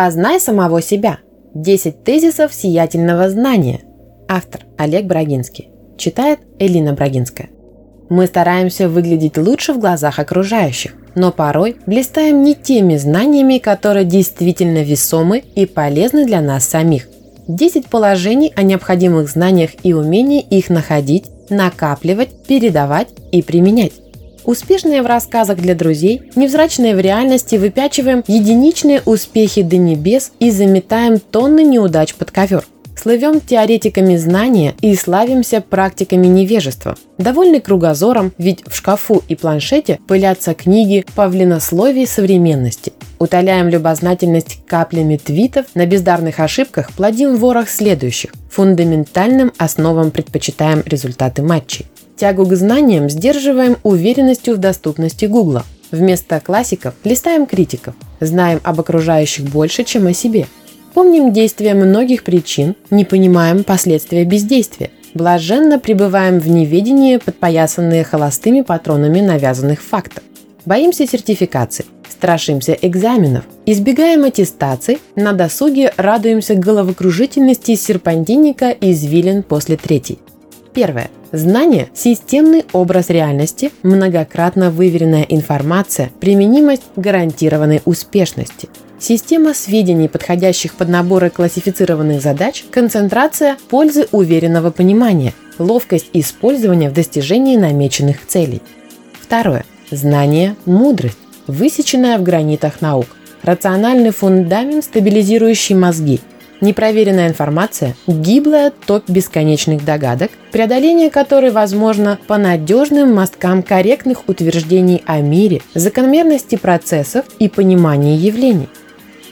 Познай самого себя. 10 тезисов сиятельного знания. Автор Олег Брагинский. Читает Элина Брагинская. Мы стараемся выглядеть лучше в глазах окружающих, но порой блистаем не теми знаниями, которые действительно весомы и полезны для нас самих. 10 положений о необходимых знаниях и умении их находить, накапливать, передавать и применять. Успешные в рассказах для друзей, невзрачные в реальности, выпячиваем единичные успехи до небес и заметаем тонны неудач под ковер. Слывем теоретиками знания и славимся практиками невежества. Довольны кругозором, ведь в шкафу и планшете пылятся книги павлинословий современности. Утоляем любознательность каплями твитов, на бездарных ошибках плодим ворох следующих. Фундаментальным основам предпочитаем результаты матчей. Тягу к знаниям сдерживаем уверенностью в доступности Гугла. Вместо классиков листаем критиков. Знаем об окружающих больше, чем о себе. Помним действия многих причин, не понимаем последствия бездействия. Блаженно пребываем в неведении, подпоясанные холостыми патронами навязанных фактов. Боимся сертификаций, страшимся экзаменов, избегаем аттестаций, на досуге радуемся головокружительности серпантинника и извилин после третьей. Первое. Знание – системный образ реальности, многократно выверенная информация, применимость гарантированной успешности. Система сведений, подходящих под наборы классифицированных задач, концентрация пользы уверенного понимания, ловкость использования в достижении намеченных целей. Второе. Знание – мудрость, высеченная в гранитах наук, рациональный фундамент, стабилизирующий мозги, непроверенная информация – гиблая топь бесконечных догадок, преодоление которой возможно по надежным мосткам корректных утверждений о мире, закономерности процессов и понимании явлений.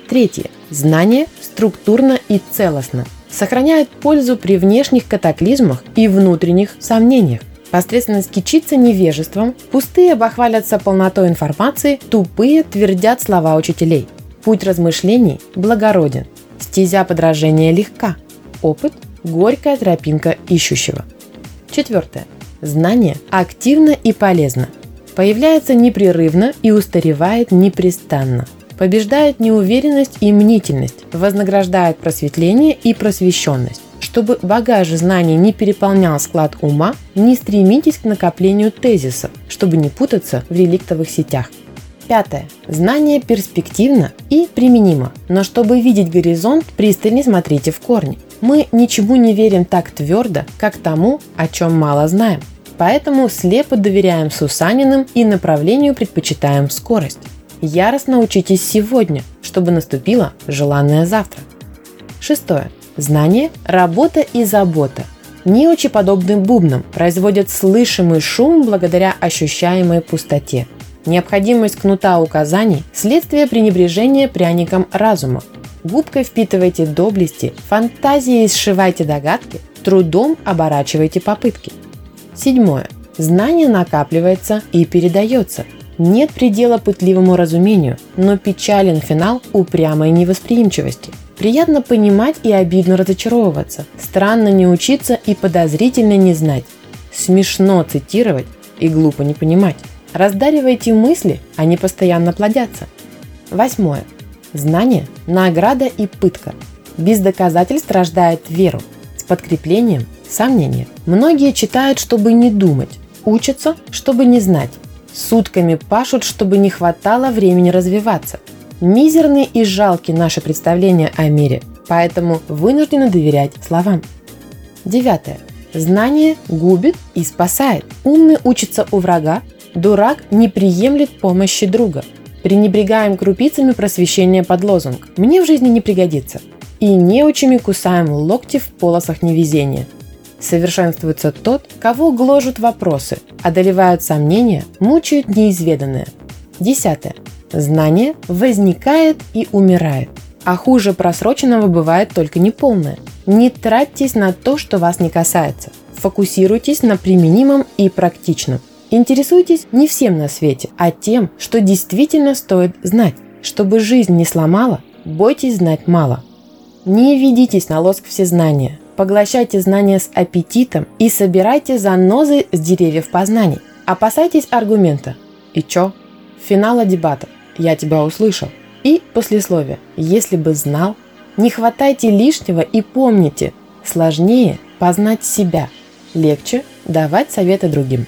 Третье. Знания структурно и целостно сохраняют пользу при внешних катаклизмах и внутренних сомнениях. Посредственность кичится невежеством, пустые бахвалятся полнотой информации, тупые твердят слова учителей. Путь размышлений благороден, стезя подражения легка, опыт – горькая тропинка ищущего. Четвертое. Знание активно и полезно, появляется непрерывно и устаревает непрестанно. Побеждает неуверенность и мнительность, вознаграждает просветление и просвещенность. Чтобы багаж знаний не переполнял склад ума, не стремитесь к накоплению тезисов, чтобы не путаться в реликтовых сетях. Пятое. Знание перспективно и применимо, но чтобы видеть горизонт, пристально смотрите в корни. Мы ничему не верим так твердо, как тому, о чем мало знаем. Поэтому слепо доверяем Сусаниным и направлению предпочитаем скорость. Яростно учитесь сегодня, чтобы наступило желанное завтра. Шестое. Знание, работа и забота. Неучи подобным бубнам производят слышимый шум благодаря ощущаемой пустоте. Необходимость кнута указаний – следствие пренебрежения пряником разума. Губкой впитывайте доблести, фантазией сшивайте догадки, трудом оборачивайте попытки. Седьмое. Знание накапливается и передается. Нет предела пытливому разумению, но печален финал упрямой невосприимчивости. Приятно понимать и обидно разочаровываться, странно не учиться и подозрительно не знать. Смешно цитировать и глупо не понимать. Раздаривайте мысли, они постоянно плодятся. Восьмое. Знание – награда и пытка. Без доказательств рождает веру. С подкреплением – сомнение. Многие читают, чтобы не думать, учатся, чтобы не знать. Сутками пашут, чтобы не хватало времени развиваться. Мизерны и жалки наши представления о мире, поэтому вынуждены доверять словам. Девятое. Знание губит и спасает. Умный учится у врага, дурак не приемлет помощи друга. Пренебрегаем крупицами просвещения под лозунг «Мне в жизни не пригодится» и неучими кусаем локти в полосах невезения. Совершенствуется тот, кого гложут вопросы, одолевают сомнения, мучают неизведанное. Десятое. Знание возникает и умирает, а хуже просроченного бывает только неполное. Не тратьтесь на то, что вас не касается. Фокусируйтесь на применимом и практичном. Интересуйтесь не всем на свете, а тем, что действительно стоит знать. Чтобы жизнь не сломала, бойтесь знать мало. Не ведитесь на лоск всезнания. Поглощайте знания с аппетитом и собирайте занозы с деревьев познаний. Опасайтесь аргумента «И чё?», финала дебатов «Я тебя услышал» И послесловие. Если бы знал, не хватайте лишнего и помните, сложнее познать себя, легче давать советы другим.